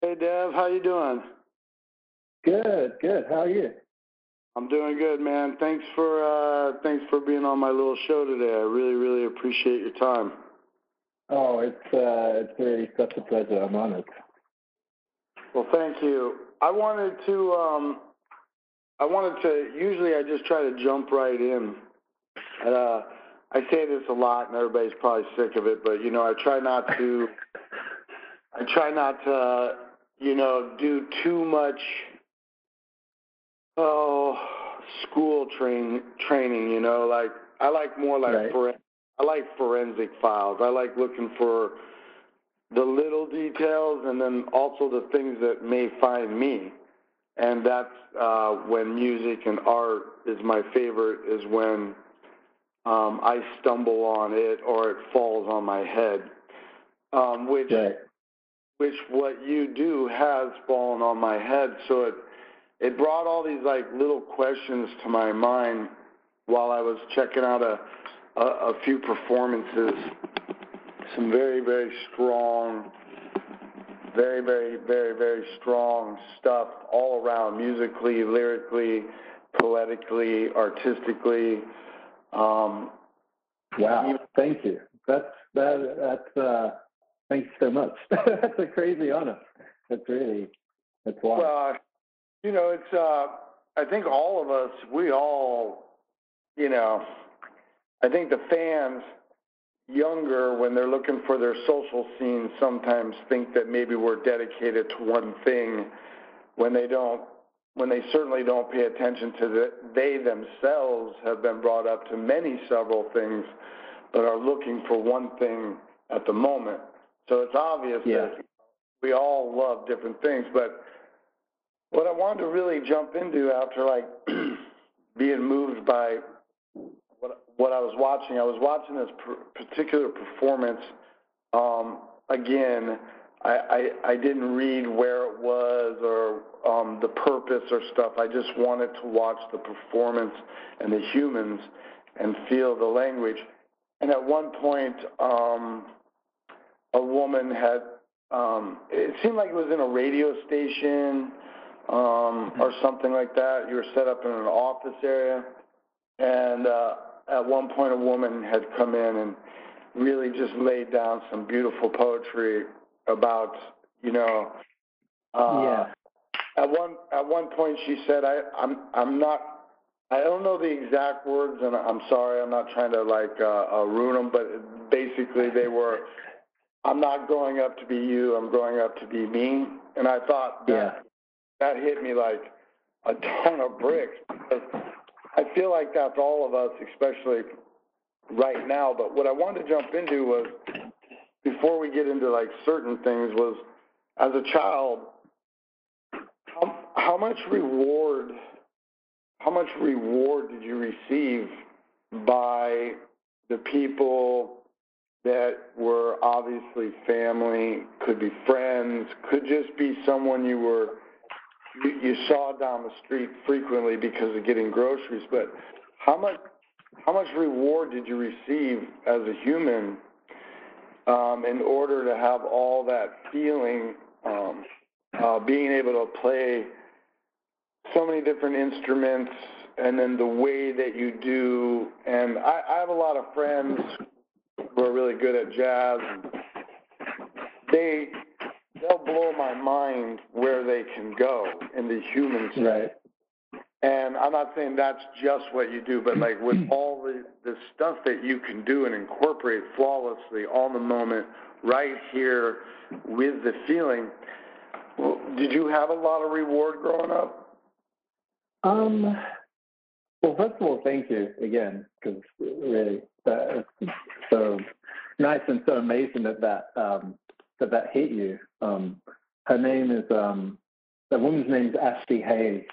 Hey, Dev, how you doing? Good. How are you? I'm doing good, man. Thanks for being on my little show today. I really appreciate your time. Oh, it's really such a pleasure. I'm honored. Well, thank you. I wanted to. Usually, I just try to jump right in. I say this a lot, and everybody's probably sick of it, but I try not to. Do too much school training, like I like more like right. I like forensic files. I like looking for the little details and then also the things that may find me. And that's when music and art is my favorite, is when I stumble on it or it falls on my head, which what you do has fallen on my head. So it brought all these like little questions to my mind while I was checking out a few performances, some very, very strong stuff all around, musically, lyrically, poetically, artistically. Wow! Thank you. That's thanks so much. That's a crazy honor. That's wild. Well, it's. I think all of us, we all, I think the fans younger, when they're looking for their social scene, sometimes think that maybe we're dedicated to one thing when they don't. When they certainly don't pay attention to that they themselves have been brought up to several things, but are looking for one thing at the moment. So it's obvious that we all love different things. But what I wanted to really jump into after being moved by what I was watching this particular performance. Again, I didn't read where it was or the purpose or stuff. I just wanted to watch the performance and the humans and feel the language. And at one point, a woman had, it seemed like it was in a radio station or something like that. You were set up in an office area. And at one point, a woman had come in and really just laid down some beautiful poetry about, At one point she said, I don't know the exact words, and I'm sorry, I'm not trying to ruin them, but basically they were, I'm not growing up to be you, I'm growing up to be me. And I thought that hit me like a ton of bricks, because I feel like that's all of us, especially right now. But what I wanted to jump into was, before we get into certain things, was as a child, how much reward did you receive by the people that were obviously family, could be friends, could just be someone you saw down the street frequently because of getting groceries, but how much reward did you receive as a human in order to have all that feeling, being able to play so many different instruments, and then the way that you do. And I have a lot of friends who are really good at jazz. They'll blow my mind where they can go in the human side. Right. And I'm not saying that's just what you do, but with all the stuff that you can do and incorporate flawlessly on the moment, right here with the feeling. Well, did you have a lot of reward growing up? Well, first of all, thank you again, because really, so nice and so amazing that hit you. Her name is the woman's name is Ashley Hayes.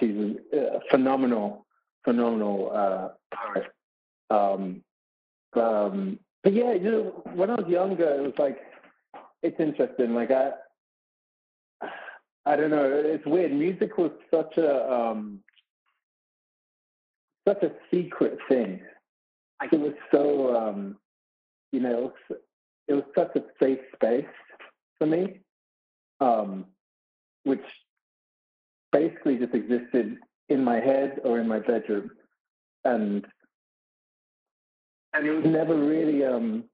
She's a phenomenal poet. But yeah, when I was younger, it was it's interesting. I don't know. It's weird. Music was such a secret thing. It was so, it was such a safe space for me. which basically just existed in my head or in my bedroom. And it was never really, it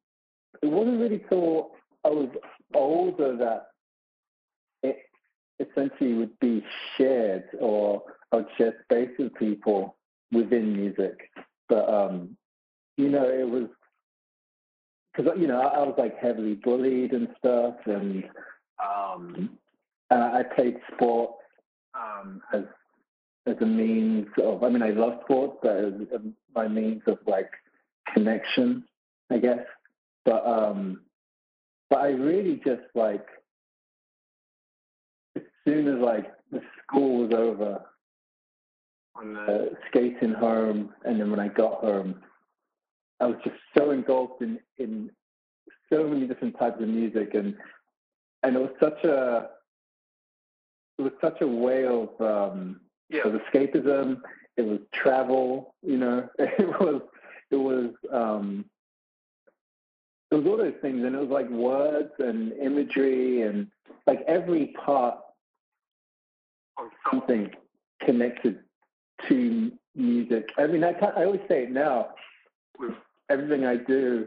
wasn't really till I was older that it essentially would be shared or I would share space with people within music. But, you know, it was, because, you know, I was like heavily bullied and stuff, and I played sport as a means of, I mean, I love sports, but as my means of like connection, I guess. But I really just like, as soon as like the school was over, skating home, and then when I got home, I was just so engulfed in so many different types of music, and it was such a way of of escapism. It was travel, you know. It was all those things, and it was like words and imagery and like every part of something connected to music. I mean, I always say it now. With everything I do,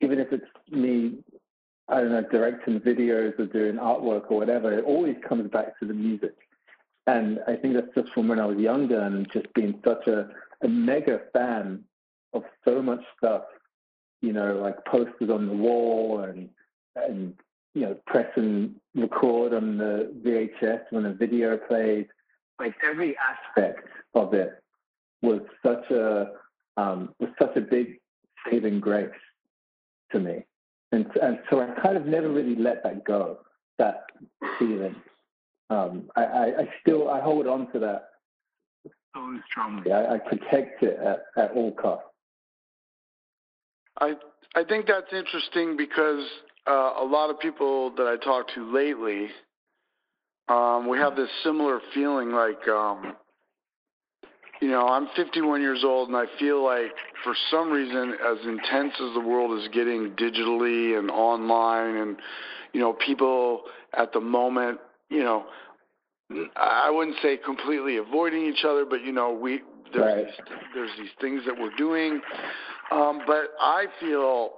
even if it's me, I don't know, directing videos or doing artwork or whatever, it always comes back to the music. And I think that's just from when I was younger and just being such a mega fan of so much stuff, you know, like posters on the wall and you know, pressing record on the VHS when a video played. Like every aspect of it was such a big saving grace to me. And so I kind of never really let that go, that feeling. I hold on to that so strongly. I protect it at all costs. I think that's interesting because a lot of people that I talk to lately, we have this similar feeling like, you know, I'm 51 years old, and I feel like for some reason, as intense as the world is getting digitally and online and, you know, people at the moment, you know, I wouldn't say completely avoiding each other, but, you know, there's these things that we're doing. But I feel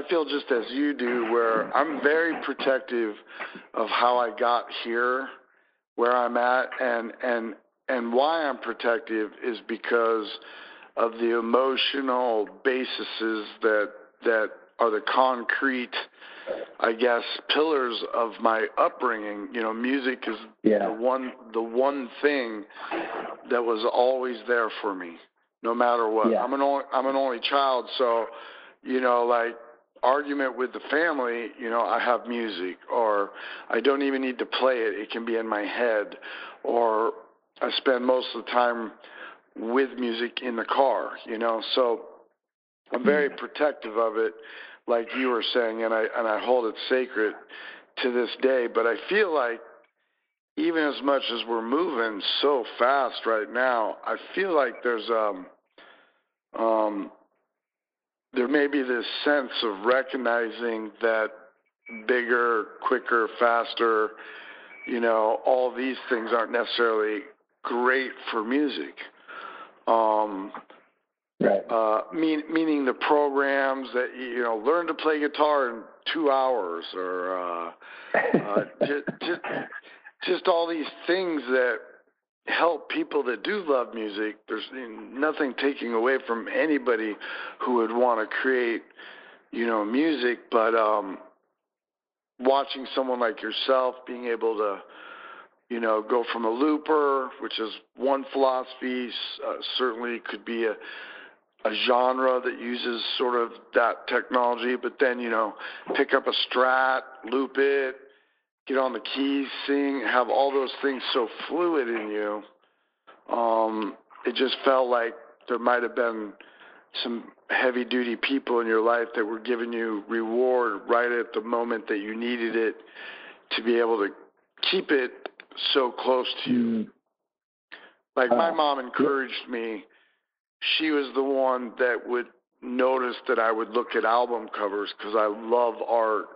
just as you do, where I'm very protective of how I got here, where I'm at, and why I'm protective is because of the emotional bases that are the concrete, I guess, pillars of my upbringing. You know, music is the one thing that was always there for me, no matter what. Yeah. I'm an only child, so, you know, like, argument with the family, you know, I have music, or I don't even need to play it. It can be in my head, or I spend most of the time with music in the car, you know, so I'm very protective of it, like you were saying, and I hold it sacred to this day. But I feel like even as much as we're moving so fast right now, I feel like there's there may be this sense of recognizing that bigger, quicker, faster, you know, all these things aren't necessarily great for music. Right. Meaning the programs that, you know, learn to play guitar in 2 hours, or just all these things that help people that do love music. There's nothing taking away from anybody who would want to create, you know, music, but watching someone like yourself being able to, you know, go from a looper, which is one philosophy, certainly could be a genre that uses sort of that technology, but then, you know, pick up a Strat, loop it, get on the keys, sing, have all those things so fluid in you. It just felt like there might have been some heavy-duty people in your life that were giving you reward right at the moment that you needed it to be able to keep it so close to you. Like, my mom encouraged me. She was the one that would noticed that I would look at album covers because I love art.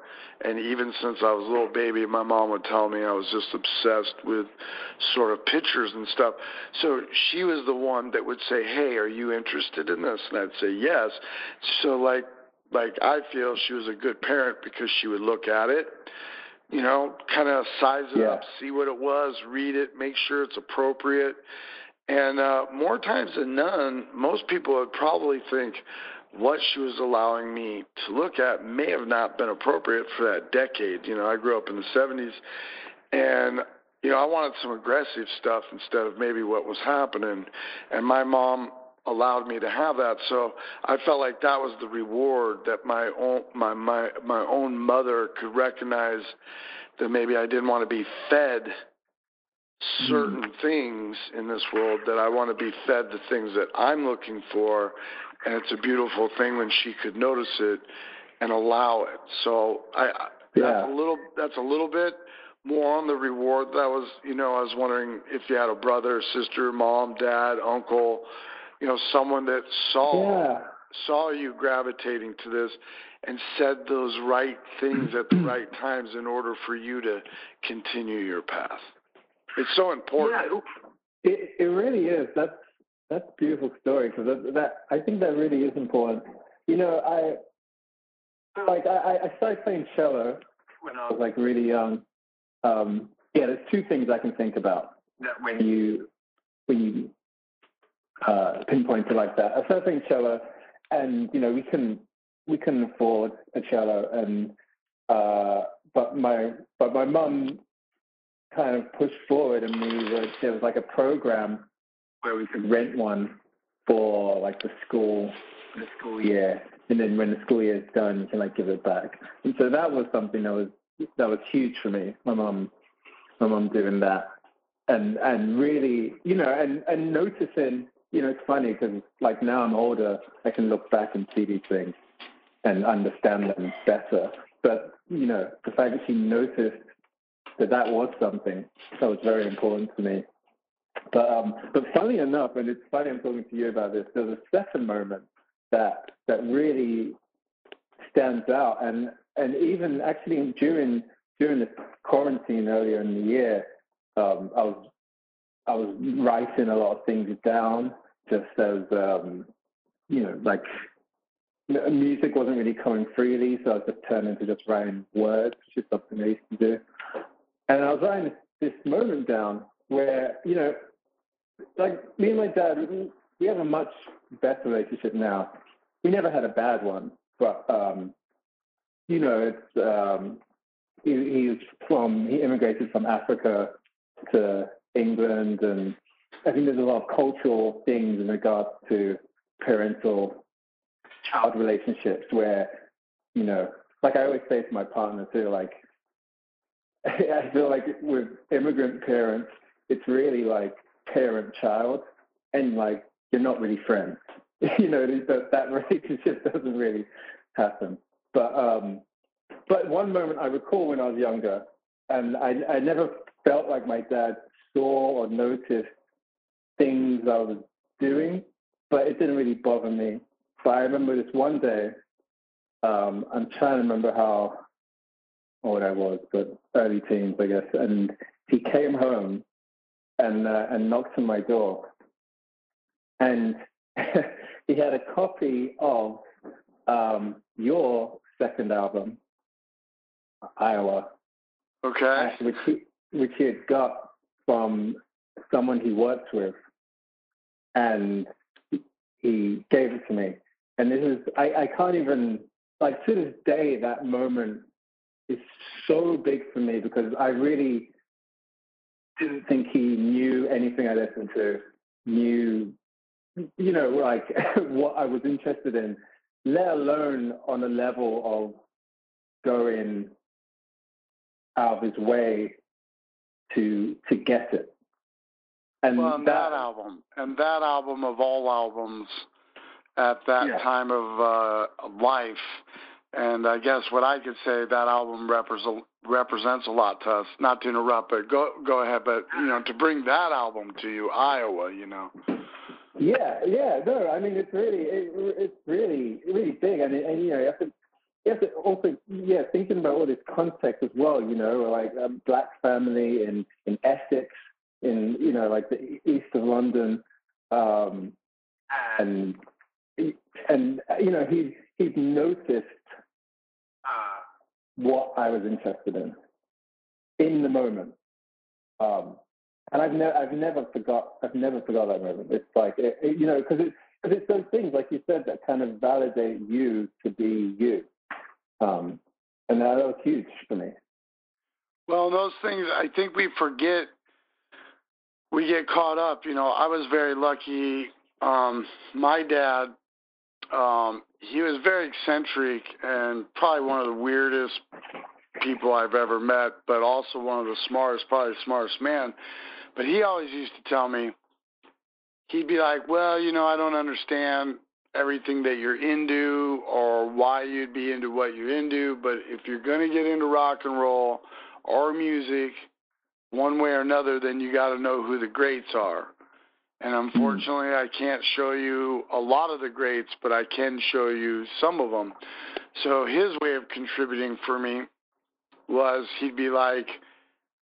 And even since I was a little baby, my mom would tell me I was just obsessed with sort of pictures and stuff. So she was the one that would say, hey, are you interested in this? And I'd say yes. So like I feel she was a good parent because she would look at it, you know, kind of size it up, see what it was, read it, make sure it's appropriate. And more times than none, most people would probably think what she was allowing me to look at may have not been appropriate for that decade. You know, I grew up in the 70s, and, you know, I wanted some aggressive stuff instead of maybe what was happening. And my mom allowed me to have that, so I felt like that was the reward that my own mother could recognize, that maybe I didn't want to be fed certain things in this world, that I want to be fed the things that I'm looking for. And it's a beautiful thing when she could notice it and allow it. So that's a little bit more on the reward. That was, you know, I was wondering if you had a brother, sister, mom, dad, uncle, you know, someone that saw you gravitating to this and said those right things at the right times in order for you to continue your path. It's so important. Yeah, it really is. That's a beautiful story, because I think that really is important. You know, I started playing cello when I was like really young. There's two things I can think about when you pinpoint it like that. I started playing cello, and you know, we couldn't afford a cello, and but my mum kind of pushed forward, and there was like a program where we could rent one for like the school year, and then when the school year is done, you can like give it back. And so that was something that was huge for me. My mum doing that, and really, you know, and noticing, you know, it's funny because like now I'm older, I can look back and see these things and understand them better. But you know, the fact that she noticed that was something that was very important to me. But funny enough, and it's funny I'm talking to you about this, there's a second moment that really stands out. And even actually during the quarantine earlier in the year, I was writing a lot of things down, just as, you know, like music wasn't really coming freely, so I was just turning to just writing words, which is something I used to do. And I was writing this moment down where, you know, like me and my dad, we have a much better relationship now. We never had a bad one, but, you know, it's, he immigrated from Africa to England, and I think there's a lot of cultural things in regards to parental child relationships where, you know, like I always say to my partner too, like, I feel like with immigrant parents, it's really like parent-child, and like you're not really friends. You know, that relationship doesn't really happen. But one moment I recall when I was younger, and I never felt like my dad saw or noticed things I was doing, but it didn't really bother me. But I remember this one day, I'm trying to remember how old I was, but early teens, I guess. And he came home and knocked on my door. And he had a copy of your second album, Iowa. Okay. Which he had got from someone he worked with. And he gave it to me. And this is, I can't even, like, to this day, that moment is so big for me, because I really didn't think he knew anything I listened to, knew, you know, like what I was interested in, let alone on a level of going out of his way to get it. And, well, that album of all albums at that time of life. And I guess what I could say, that album represents a lot to us. Not to interrupt, but go ahead. But, you know, to bring that album to you, Iowa, you know. No, I mean, it's really big. I mean, and, you know, you have to also, thinking about all this context as well, you know, like a black family in Essex, in, you know, like the east of London, and you know, he's noticed what I was interested in the moment. And I've never forgot that moment. It's like, you know, because it's those things, like you said, that kind of validate you to be you. And that was huge for me. Well, those things, I think we forget, we get caught up. You know, I was very lucky. My dad, he was very eccentric and probably one of the weirdest people I've ever met, but also one of the smartest, probably the smartest man. But he always used to tell me, he'd be like, well, you know, I don't understand everything that you're into or why you'd be into what you're into, but if you're going to get into rock and roll or music one way or another, then you got to know who the greats are. And unfortunately, I can't show you a lot of the greats, but I can show you some of them. So his way of contributing for me was he'd be like,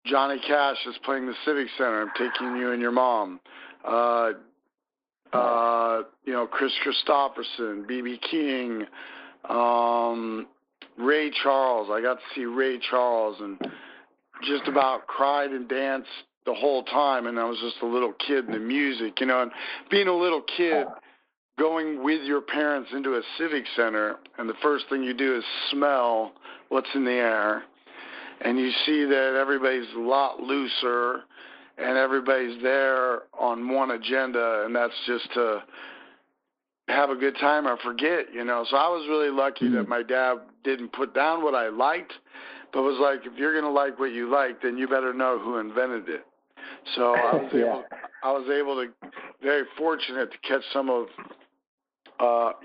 Johnny Cash is playing the Civic Center. I'm taking you and your mom. You know, Chris Christopherson, B.B. King, Ray Charles. I got to see Ray Charles and just about cried and danced the whole time. And I was just a little kid in the music, you know, and being a little kid, going with your parents into a Civic Center, and the first thing you do is smell what's in the air. And you see that everybody's a lot looser and everybody's there on one agenda, and that's just to have a good time or forget, you know. So I was really lucky that my dad didn't put down what I liked, but was like, if you're going to like what you like, then you better know who invented it. So I was able to, very fortunate to catch some of,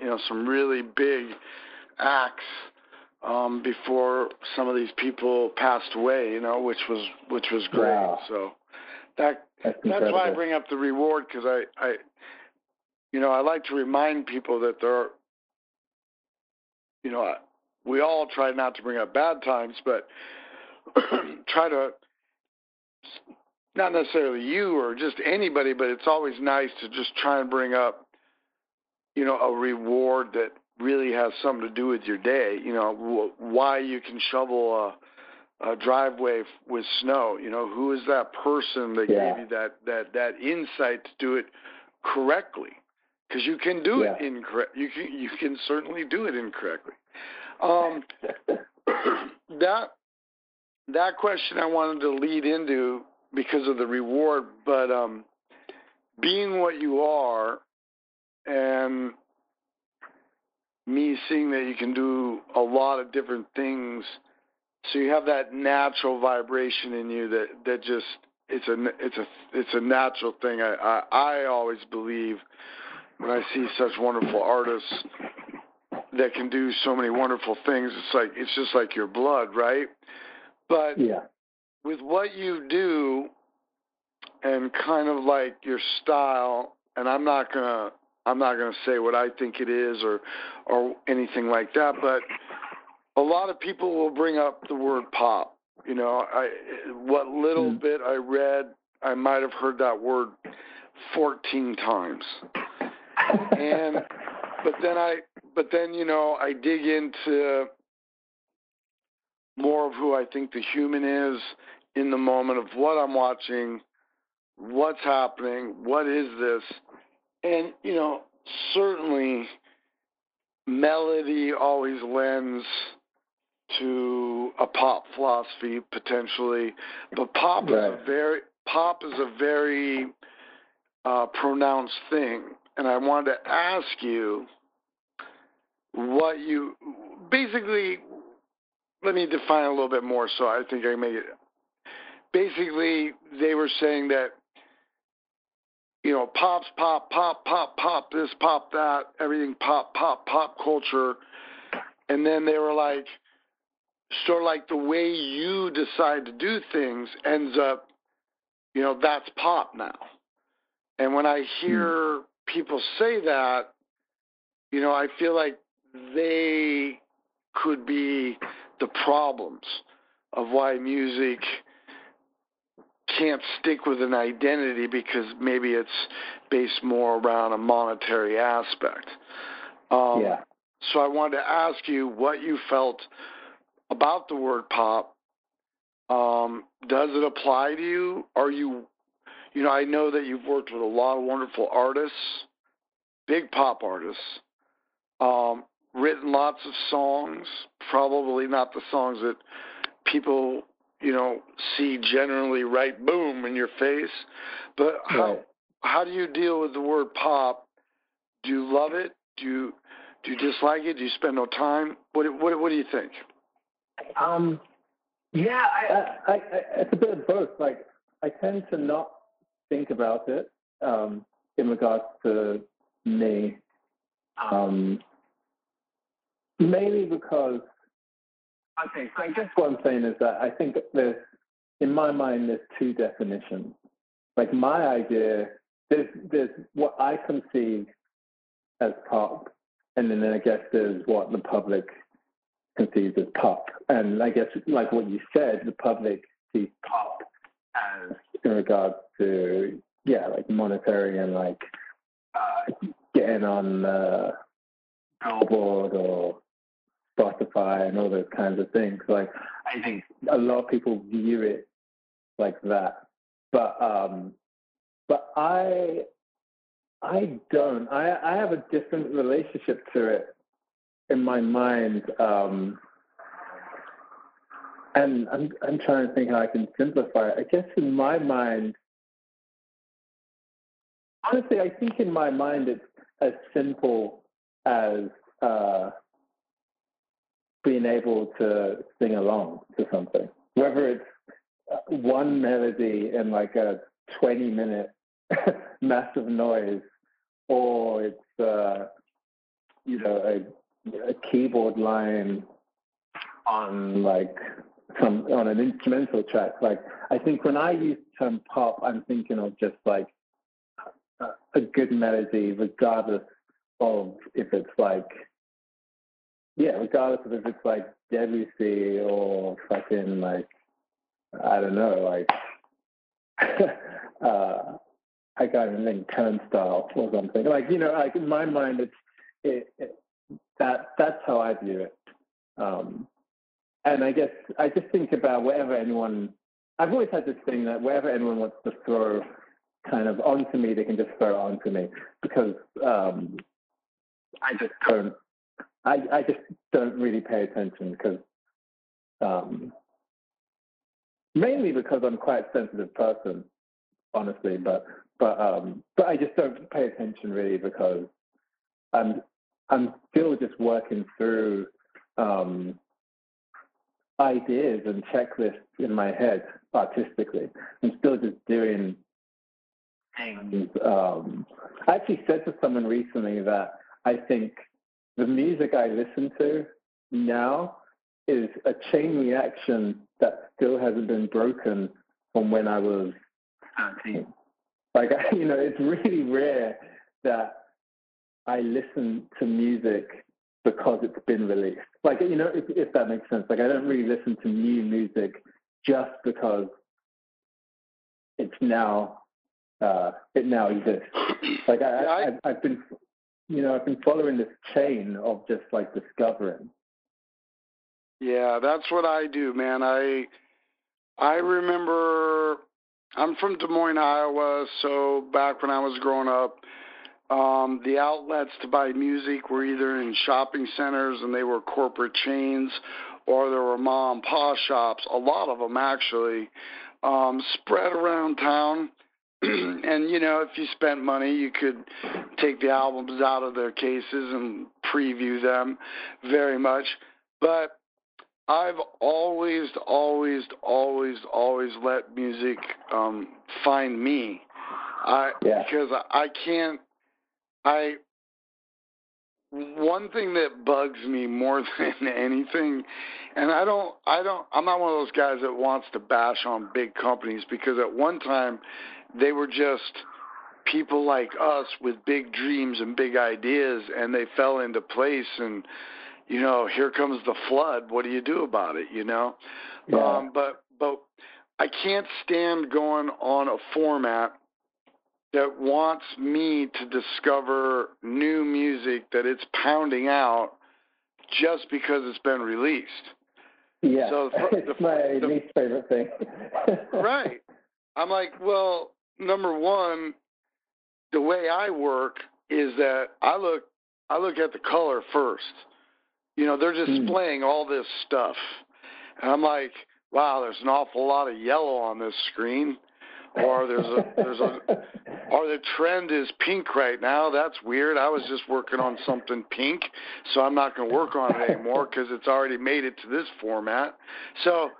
you know, some really big acts before some of these people passed away, you know, which was great. Wow. So that's why I bring up the reward, because I, you know, I like to remind people that there are, you know, we all try not to bring up bad times, but try to, not necessarily you or just anybody, but it's always nice to just try and bring up, you know, a reward that really has something to do with your day, you know, why you can shovel a driveway with snow, you know, who is that person that gave you that insight to do it correctly? Because you can do it incorrectly. You can certainly do it incorrectly. That question I wanted to lead into because of the reward, but being what you are and me seeing that you can do a lot of different things, so you have that natural vibration in you that just it's a natural thing. I always believe when I see such wonderful artists that can do so many wonderful things, it's just like your blood, right? But with what you do and kind of like your style, and I'm not gonna say what I think it is or anything like that, but a lot of people will bring up the word pop. You know, what little bit I read, I might have heard that word 14 times. And but then you know, I dig into more of who I think the human is in the moment of what I'm watching, what's happening, what is this? And, you know, certainly melody always lends to a pop philosophy potentially, but pop is a very pronounced thing. And I wanted to ask you what you basically. Let me define a little bit more so I think I can make it. Basically, they were saying that, you know, pop's pop, pop, pop, pop, this, pop, that, everything pop, pop, pop culture. And then they were like, sort of like the way you decide to do things ends up, you know, that's pop now. And when I hear people say that, you know, I feel like they could be the problems of why music can't stick with an identity, because maybe it's based more around a monetary aspect. Yeah. So I wanted to ask you what you felt about the word pop. Does it apply to you? Are you, you know, I know that you've worked with a lot of wonderful artists, big pop artists, written lots of songs, probably not the songs that people, you know, see generally right boom in your face. But how do you deal with the word pop? Do you love it? Do you dislike it? Do you spend no time? What do you think? Yeah, I it's a bit of both. Like, I tend to not think about it in regards to me, mainly because, okay, so I guess what I'm saying is that I think there's, in my mind, there's two definitions. Like, my idea, there's what I conceive as pop, and then I guess there's what the public conceived as pop. And I guess, like what you said, the public sees pop as in regards to, yeah, like monetary and like getting on the Billboard or Spotify and all those kinds of things. Like, I think a lot of people view it like that. But I don't. I have a different relationship to it in my mind, and I'm trying to think how I can simplify it. I guess in my mind, honestly, I think in my mind it's as simple as being able to sing along to something, whether it's one melody in like a 20-minute massive noise, or it's you know, a keyboard line on like on an instrumental track. Like, I think when I use the term pop, I'm thinking of just like a good melody, regardless of if it's like, yeah, regardless of if it's like Debussy or fucking like, I don't know, like I can't even think, Turnstile or something. Like, you know, like in my mind, it's That's how I view it. And I guess I just think about whatever anyone, I've always had this thing that wherever anyone wants to throw kind of onto me, they can just throw it onto me, because I just don't really pay attention, because mainly because I'm quite a sensitive person, honestly, but I just don't pay attention really, because I'm still just working through ideas and checklists in my head artistically. I'm still just doing things. I actually said to someone recently that I think the music I listen to now is a chain reaction that still hasn't been broken from when I was 13. Like, you know, it's really rare that I listen to music because it's been released. Like, you know, if that makes sense. Like, I don't really listen to new music just because it's now, it now exists. Like, I've been, you know, I've been following this chain of just like discovering. Yeah, that's what I do, man. I remember, I'm from Des Moines, Iowa. So back when I was growing up, the outlets to buy music were either in shopping centers, and they were corporate chains, or there were mom and pa shops, a lot of them actually, spread around town. And, you know, if you spent money, you could take the albums out of their cases and preview them very much. But I've always let music find me. Because I can't. One thing that bugs me more than anything, and I'm not one of those guys that wants to bash on big companies, because at one time they were just people like us with big dreams and big ideas, and they fell into place, and, you know, here comes the flood. What do you do about it, you know? Yeah. But I can't stand going on a format that wants me to discover new music that it's pounding out just because it's been released. Yeah, so it's my least favorite thing. Right. I'm like, well, number one, the way I work is that I look at the color first. You know, they're displaying all this stuff. And I'm like, wow, there's an awful lot of yellow on this screen. Or or the trend is pink right now. That's weird. I was just working on something pink, so I'm not going to work on it anymore because it's already made it to this format. So,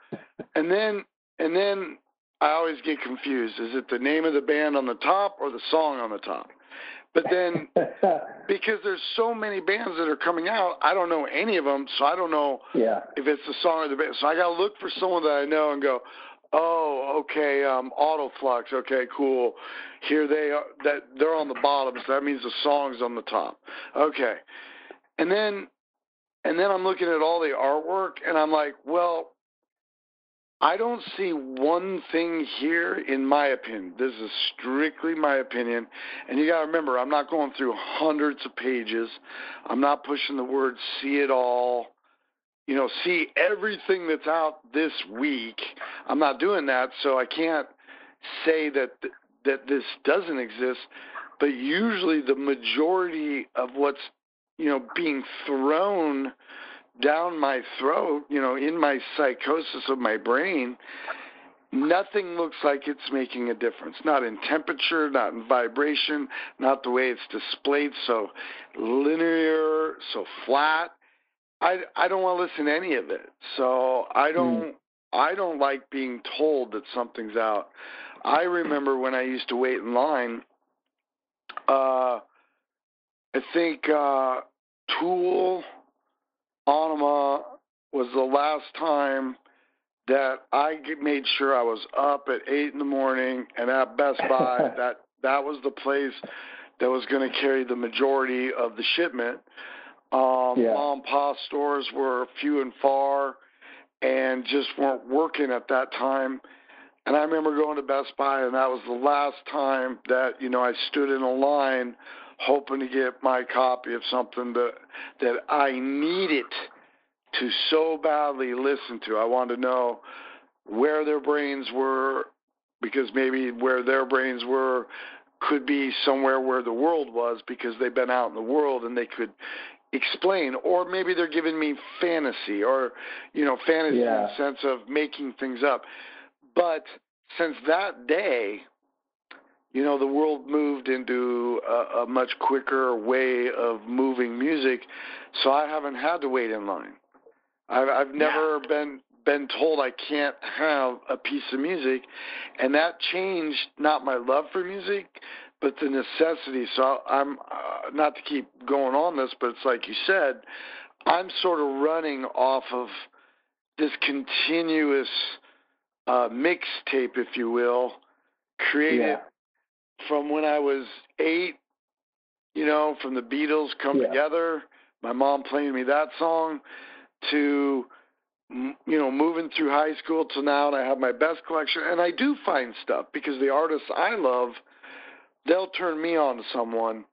and then I always get confused. Is it the name of the band on the top or the song on the top? But then, because there's so many bands that are coming out, I don't know any of them, so I don't know if it's the song or the band. So I got to look for someone that I know and go, oh, okay, Autoflux, okay, cool. Here they are. They're on the bottom, so that means the song's on the top. Okay. And then I'm looking at all the artwork, and I'm like, well, I don't see one thing here in my opinion. This is strictly my opinion. And you got to remember, I'm not going through hundreds of pages. I'm not pushing the word see it all. You know, see everything that's out this week. I'm not doing that, so I can't say that this doesn't exist. But usually the majority of what's, you know, being thrown down my throat, you know, in my psychosis of my brain, nothing looks like it's making a difference. Not in temperature, not in vibration, not the way it's displayed, so linear, so flat. I don't want to listen to any of it. So I don't like being told that something's out. I remember when I used to wait in line, I think Tool, Onoma was the last time that I made sure I was up at 8 a.m. and at Best Buy. that was the place that was going to carry the majority of the shipment. Mom and Pa stores were few and far and just weren't working at that time. And I remember going to Best Buy, and that was the last time that, you know, I stood in a line hoping to get my copy of something that I needed to so badly listen to. I wanted to know where their brains were, because maybe where their brains were could be somewhere where the world was, because they've been out in the world and they could explain. Or maybe they're giving me fantasy, or, you know, fantasy in the sense of making things up. But since that day, you know, the world moved into a much quicker way of moving music, so I haven't had to wait in line. I've never been told I can't have a piece of music, and that changed not my love for music, but the necessity. So I'm, not to keep going on this, but it's like you said, I'm sort of running off of this continuous mixtape, if you will, created from when I was 8, you know, from the Beatles Come Together, my mom playing me that song, to, you know, moving through high school till now, and I have my best collection. And I do find stuff, because the artists I love, they'll turn me on to someone,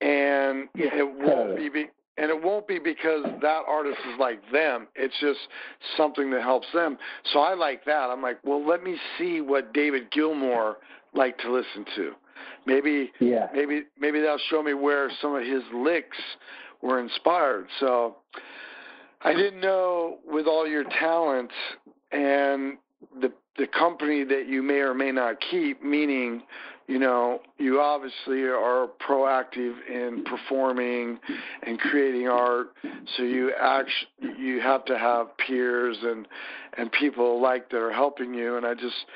and it won't be because that artist is like them. It's just something that helps them. So I like that. I'm like, well, let me see what David Gilmour liked to listen to. Maybe they'll show me where some of his licks were inspired. So I didn't know, with all your talent and the company that you may or may not keep, meaning, you know, you obviously are proactive in performing and creating art, so you have to have peers and people alike that are helping you. And I just,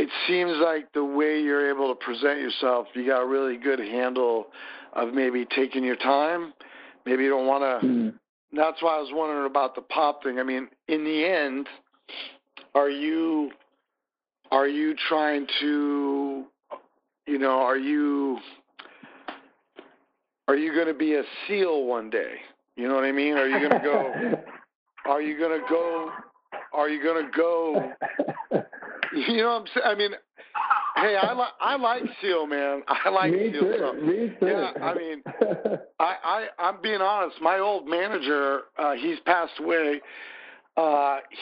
it seems like the way you're able to present yourself, you got a really good handle of maybe taking your time. Maybe you don't want to. That's why I was wondering about the pop thing. I mean, in the end, are you Are you trying to, you know, are you going to be a SEAL one day? You know what I mean? Are you going to go, you know what I'm saying? I mean, hey, I like SEAL, man. I like me SEAL too. Stuff. Me too. Yeah, I mean, I'm being honest. My old manager, he's passed away.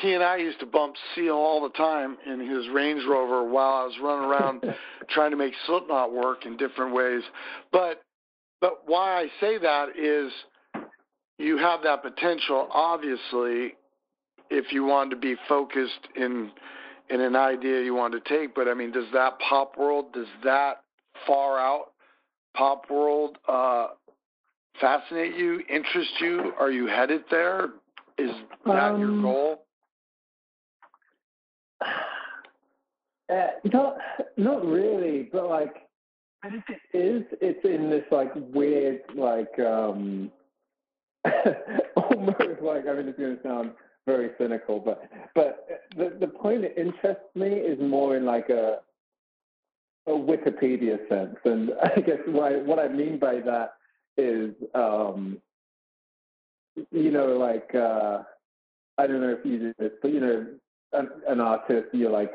He and I used to bump SEAL all the time in his Range Rover while I was running around trying to make Slipknot work in different ways. But why I say that is you have that potential, obviously, if you wanted to be focused in an idea you wanted to take. But, I mean, does that pop world, does that far-out pop world fascinate you, interest you? Are you headed there? Is that your goal? Not really, but like, I think it is. It's in this like weird, like almost like, I mean, it's going to sound very cynical, but the point that interests me is more in like a Wikipedia sense, and I guess what I mean by that is. You know, like, I don't know if you do this, but, you know, an artist, you're, like,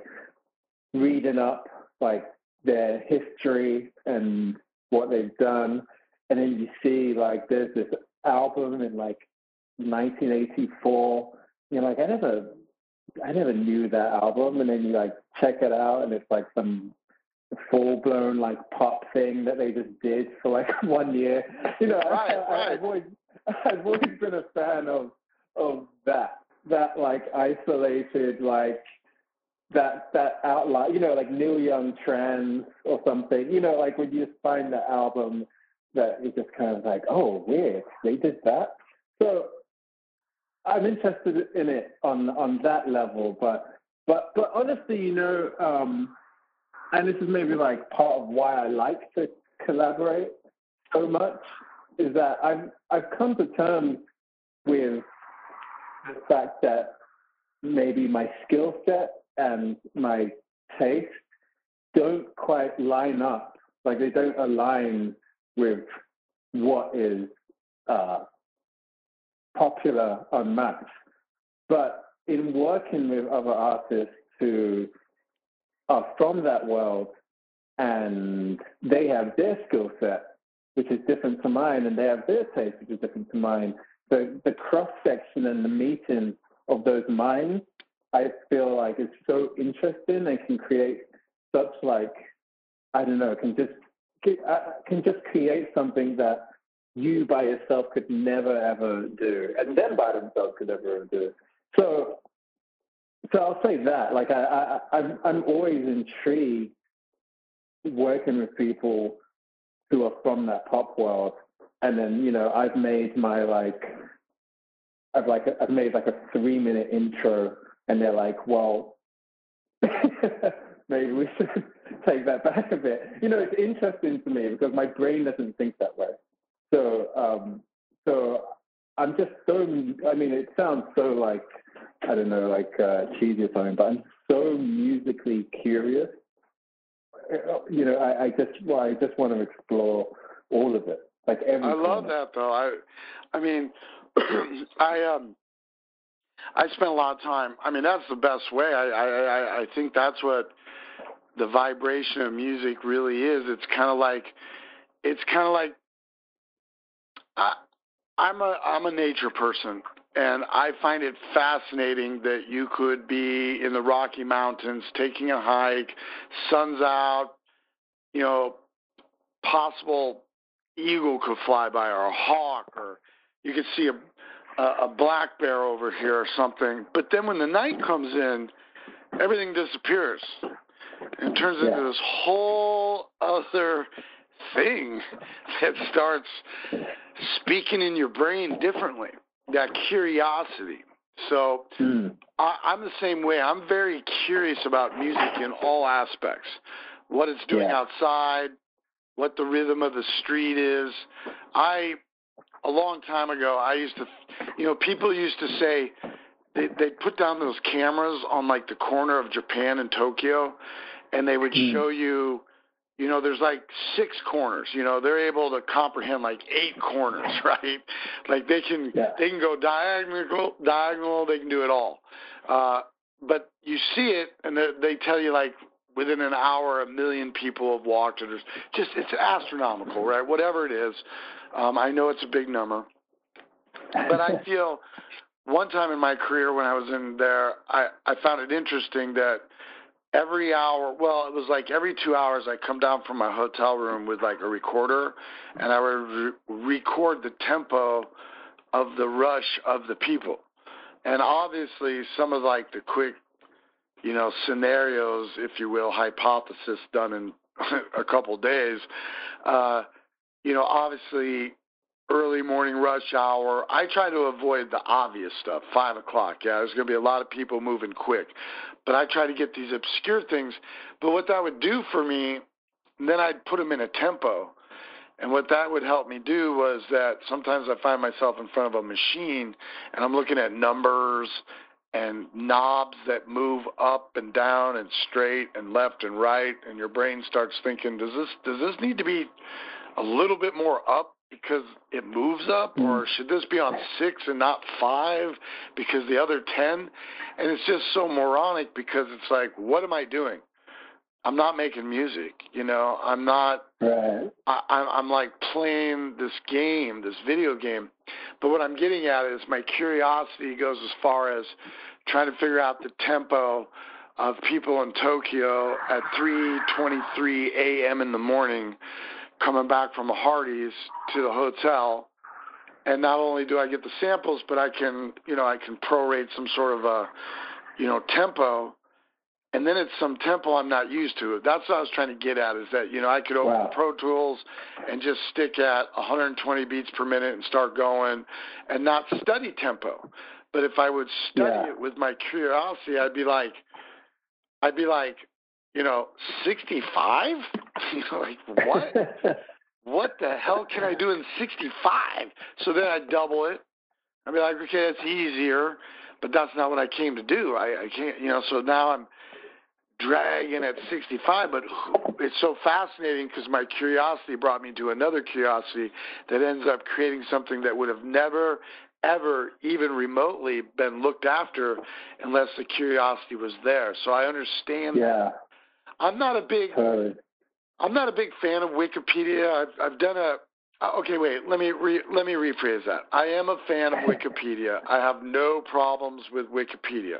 reading up, like, their history and what they've done, and then you see, like, there's this album in, like, 1984, you're like, I never knew that album, and then you, like, check it out, and it's, like, some full-blown, like, pop thing that they just did for, like, 1 year. You know, right. I've always been a fan of that like isolated, like that outline, you know, like Neil Young trends or something, you know, like when you just find the album that is just kind of like, oh, weird, they did that. So I'm interested in it on that level, but honestly, you know, and this is maybe like part of why I like to collaborate so much. Is that I've come to terms with the fact that maybe my skill set and my taste don't quite line up. Like they don't align with what is popular on maps. But in working with other artists who are from that world and they have their skill set, which is different to mine, and they have their taste, which is different to mine. So the cross-section and the meeting of those minds, I feel like is so interesting and can create such like, I don't know, can just create something that you by yourself could never, ever do, and them by themselves could never do. So I'll say that, like I'm always intrigued working with people who are from that pop world, and then, you know, I've made like a 3-minute intro, and they're like, well, maybe we should take that back a bit. You know, it's interesting to me because my brain doesn't think that way. So, I'm just so. I mean, it sounds so like, I don't know, like cheesy or something, but I'm so musically curious. You know, I just want to explore all of it, like everything. I love that, though. I mean, I spent a lot of time. I mean, that's the best way. I think that's what the vibration of music really is. It's kind of like I'm a nature person, and I find it fascinating that you could be in the Rocky Mountains taking a hike, sun's out, you know, possible eagle could fly by or a hawk, or you could see a black bear over here or something. But then when the night comes in, everything disappears and turns into this whole other thing that starts speaking in your brain differently. That curiosity. So I'm the same way. I'm very curious about music in all aspects. What it's doing outside, what the rhythm of the street is. A long time ago, I used to, you know, people used to say, they put down those cameras on like the corner of Japan and Tokyo, and they would show you, you know, there's like 6 corners, you know, they're able to comprehend like 8 corners, right? Like they can go diagonal, they can do it all. But you see it, and they tell you like within an hour, 1 million people have walked. It's just, it's astronomical, right? Whatever it is. I know it's a big number, but I feel one time in my career when I was in there, I found it interesting that every hour, well, it was like every 2 hours I come down from my hotel room with like a recorder, and I would record the tempo of the rush of the people. And obviously some of like the quick, you know, scenarios, if you will, hypothesis done in a couple days, you know, obviously early morning rush hour. I try to avoid the obvious stuff, 5 o'clock. Yeah, there's going to be a lot of people moving quick. But I try to get these obscure things. But what that would do for me, then I'd put them in a tempo. And what that would help me do was that sometimes I find myself in front of a machine, and I'm looking at numbers and knobs that move up and down and straight and left and right, and your brain starts thinking, does this need to be a little bit more up because it moves up, or should this be on 6 and not 5 because the other 10? And it's just so moronic because it's like, what am I doing? I'm not making music, you know, I'm not, I'm like playing this game, this video game. But what I'm getting at is my curiosity goes as far as trying to figure out the tempo of people in Tokyo at 3:23 a.m. in the morning, coming back from a Hardee's to the hotel. And not only do I get the samples, but I can, you know, I can prorate some sort of a, you know, tempo. And then it's some tempo I'm not used to. That's what I was trying to get at, is that, you know, I could open Pro Tools and just stick at 120 beats per minute and start going and not study tempo. But if I would study it with my curiosity, I'd be like, you know, 65? You know, like, what? What the hell can I do in 65? So then I'd double it. I'd be like, okay, that's easier. But that's not what I came to do. I can't, you know, so now I'm dragging at 65, but it's so fascinating because my curiosity brought me to another curiosity that ends up creating something that would have never, ever even remotely been looked after unless the curiosity was there. So I understand that. I'm not a big fan of Wikipedia. I've done a okay, wait, let me rephrase that. I am a fan of Wikipedia. I have no problems with Wikipedia.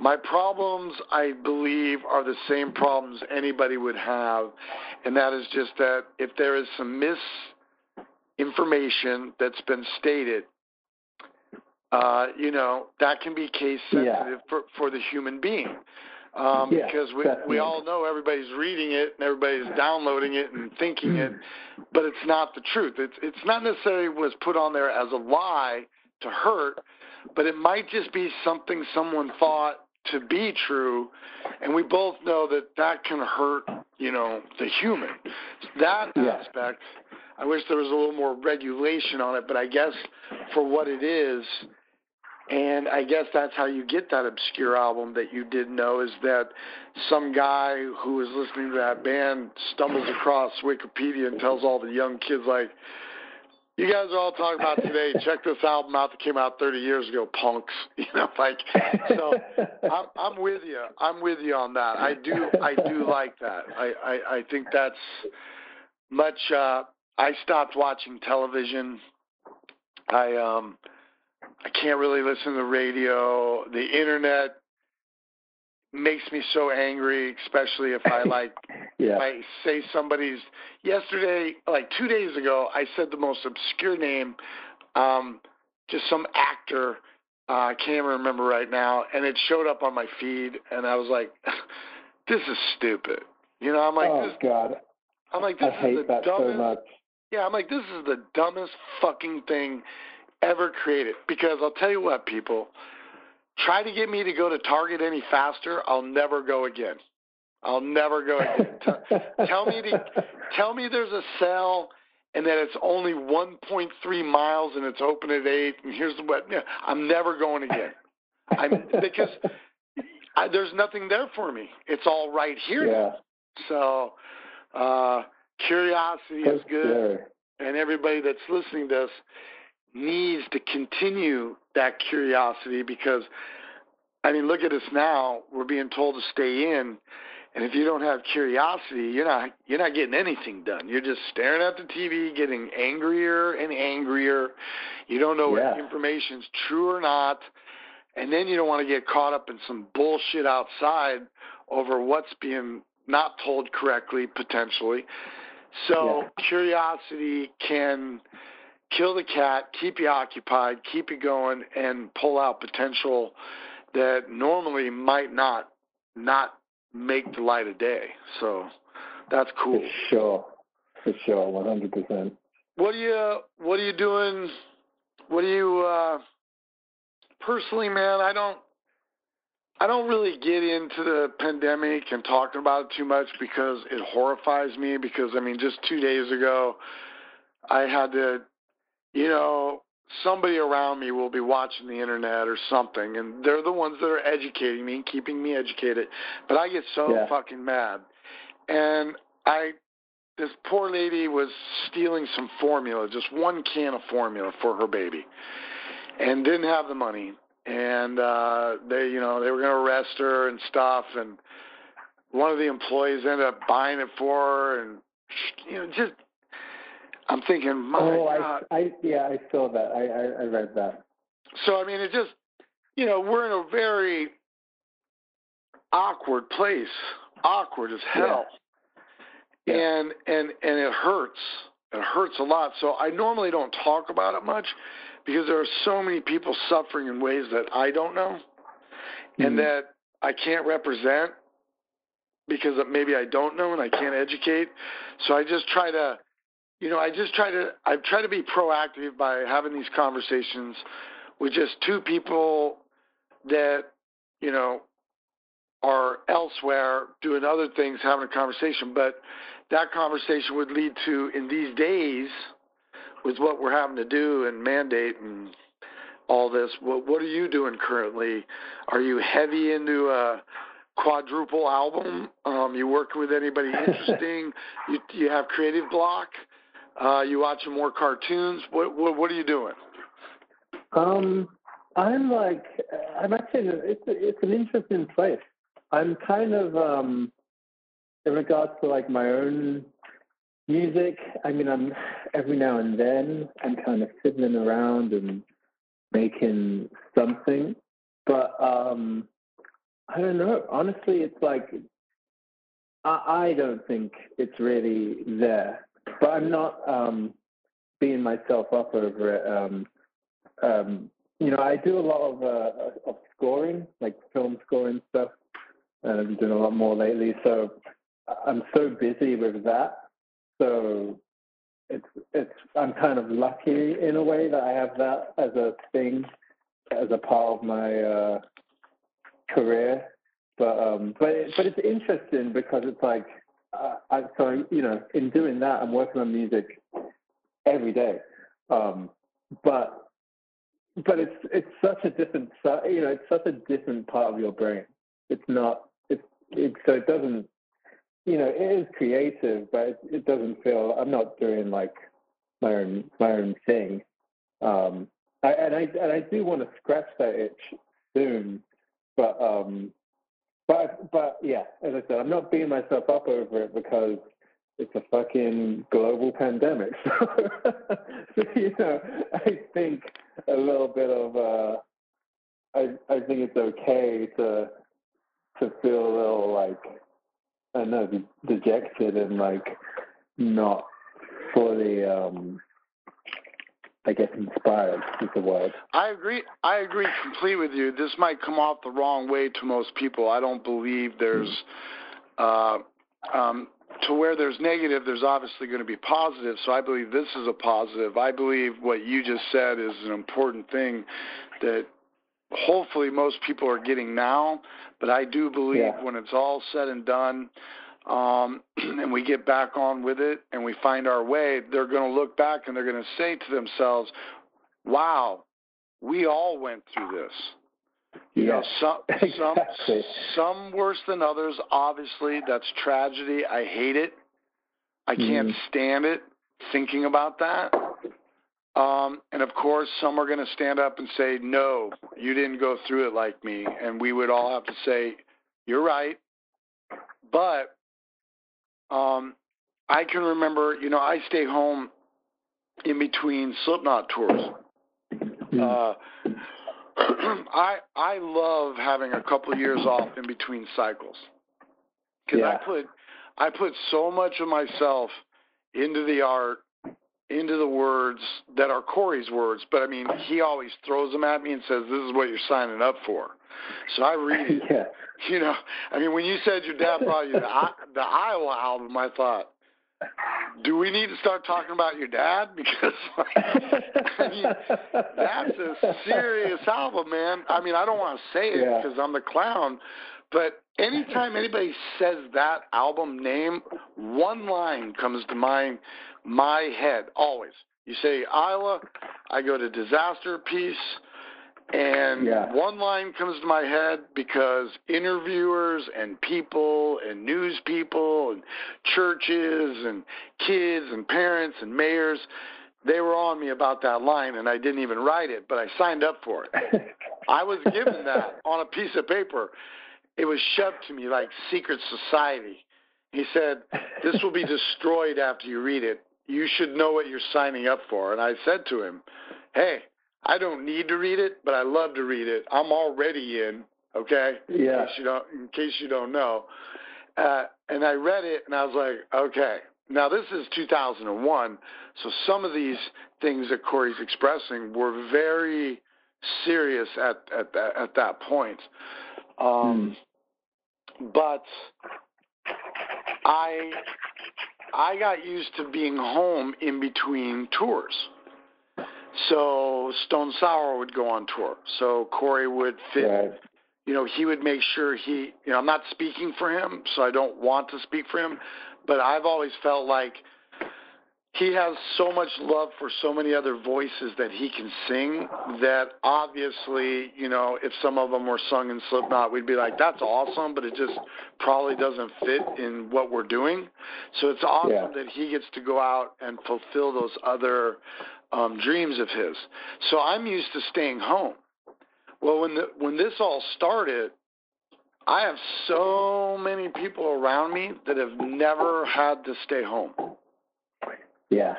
My problems, I believe, are the same problems anybody would have, and that is just that if there is some misinformation that's been stated, you know, that can be case sensitive for the human being. Because we all know everybody's reading it and everybody's downloading it and thinking it, but it's not the truth. It's not necessarily was put on there as a lie to hurt, but it might just be something someone thought to be true, and we both know that that can hurt, you know, the human. That aspect, I wish there was a little more regulation on it, but I guess for what it is. And I guess that's how you get that obscure album that you didn't know, is that some guy who was listening to that band stumbles across Wikipedia and tells all the young kids, like, you guys are all talking about today, check this album out that came out 30 years ago, punks. You know, like, so I'm with you. I'm with you on that. I do like that. I think that's much, I stopped watching television. I can't really listen to the radio. The internet makes me so angry, especially if I like, if I say somebody's yesterday, like 2 days ago, I said the most obscure name, just some actor. I can't remember right now. And it showed up on my feed. And I was like, this is stupid. You know, I'm like, oh, God. I'm like, this I hate is the that dumbest. So much. Yeah. I'm like, this is the dumbest fucking thing ever created, because I'll tell you what, people, try to get me to go to Target any faster, I'll never go again. tell me there's a sale and that it's only 1.3 miles and it's open at 8 and here's the I'm never going again. Because there's nothing there for me. It's all right here. Yeah. So curiosity is good. And everybody that's listening to us needs to continue that curiosity because, I mean, look at us now. We're being told to stay in. And if you don't have curiosity, you're not getting anything done. You're just staring at the TV, getting angrier and angrier. You don't know if information's true or not. And then you don't want to get caught up in some bullshit outside over what's being not told correctly, potentially. So curiosity can kill the cat, keep you occupied, keep you going, and pull out potential that normally might not make the light of day. So that's cool. For sure, 100%. What are you doing? What do you personally, man? I don't really get into the pandemic and talking about it too much because it horrifies me. Because I mean, just 2 days ago, I had to, somebody around me will be watching the internet or something, and they're the ones that are educating me and keeping me educated. But I get so fucking mad. And this poor lady was stealing some formula, just one can of formula for her baby, and didn't have the money. And they were going to arrest her and stuff. And one of the employees ended up buying it for her, and I'm thinking, God. I saw that. I read that. So I mean, it just, we're in a very awkward place, awkward as hell, and it hurts. It hurts a lot. So I normally don't talk about it much because there are so many people suffering in ways that I don't know and that I can't represent because maybe I don't know and I can't educate. So I just try to, I try to be proactive by having these conversations with just two people that, are elsewhere doing other things, having a conversation. But that conversation would lead to, in these days, with what we're having to do and mandate and all this, what are you doing currently? Are you heavy into a quadruple album? You working with anybody interesting? you have creative block? You watching more cartoons? What are you doing? I'm actually, it's an interesting place. I'm kind of, in regards to like my own music, I mean, I'm every now and then I'm kind of fiddling around and making something, but I don't know. Honestly, it's like I don't think it's really there. But I'm not beating myself up over it. I do a lot of scoring, like film scoring stuff, and I've been doing a lot more lately. So I'm so busy with that. So it's I'm kind of lucky in a way that I have that as a thing, as a part of my career. But it's interesting because it's like. In doing that, I'm working on music every day. But it's such a different, it's such a different part of your brain. It's not, so it doesn't, it is creative, but it doesn't feel, I'm not doing like my own thing. I do want to scratch that itch soon, But yeah, as I said, I'm not beating myself up over it because it's a fucking global pandemic. So, I think a little bit of I think it's okay to feel a little like, I don't know, dejected and like not fully I guess inspired is the word. I agree completely with you. This might come off the wrong way to most people. I don't believe there's to where there's negative, there's obviously going to be positive. So I believe this is a positive. I believe what you just said is an important thing that hopefully most people are getting now. But I do believe when it's all said and done, and we get back on with it and we find our way, they're going to look back and they're going to say to themselves, wow, we all went through this. Yeah, some exactly. Some worse than others. Obviously, that's tragedy. I hate it. I can't stand it, thinking about that. And, of course, some are going to stand up and say, no, you didn't go through it like me. And we would all have to say, you're right. But I can remember, you know, I stay home in between Slipknot tours. I love having a couple of years off in between cycles because I put so much of myself into the art, into the words that are Corey's words. But, I mean, he always throws them at me and says, this is what you're signing up for. So I read it. Yeah. You know, I mean, when you said your dad brought you the Iowa album, I thought, do we need to start talking about your dad? Because, like, I mean, that's a serious album, man. I mean, I don't want to say it because I'm the clown, but anytime anybody says that album name, one line comes to my head always. You say Iowa, I go to Disaster Piece, and one line comes to my head because interviewers and people and news people and churches and kids and parents and mayors, they were on me about that line, and I didn't even write it, but I signed up for it. I was given that on a piece of paper. It was shoved to me like secret society. He said, this will be destroyed after you read it. You should know what you're signing up for. And I said to him, hey, I don't need to read it, but I love to read it. I'm already in, okay? Yeah. In case you don't know. And I read it, and I was like, okay. Now, this is 2001, so some of these things that Corey's expressing were very serious at that point. But I got used to being home in between tours. So Stone Sour would go on tour. So Corey would fit, you know, he would make sure he, you know, I'm not speaking for him, so I don't want to speak for him, but I've always felt like he has so much love for so many other voices that he can sing that obviously, you know, if some of them were sung in Slipknot, we'd be like, that's awesome, but it just probably doesn't fit in what we're doing. So it's awesome that he gets to go out and fulfill those other dreams of his. So I'm used to staying home. Well, when this all started, I have so many people around me that have never had to stay home. Yeah.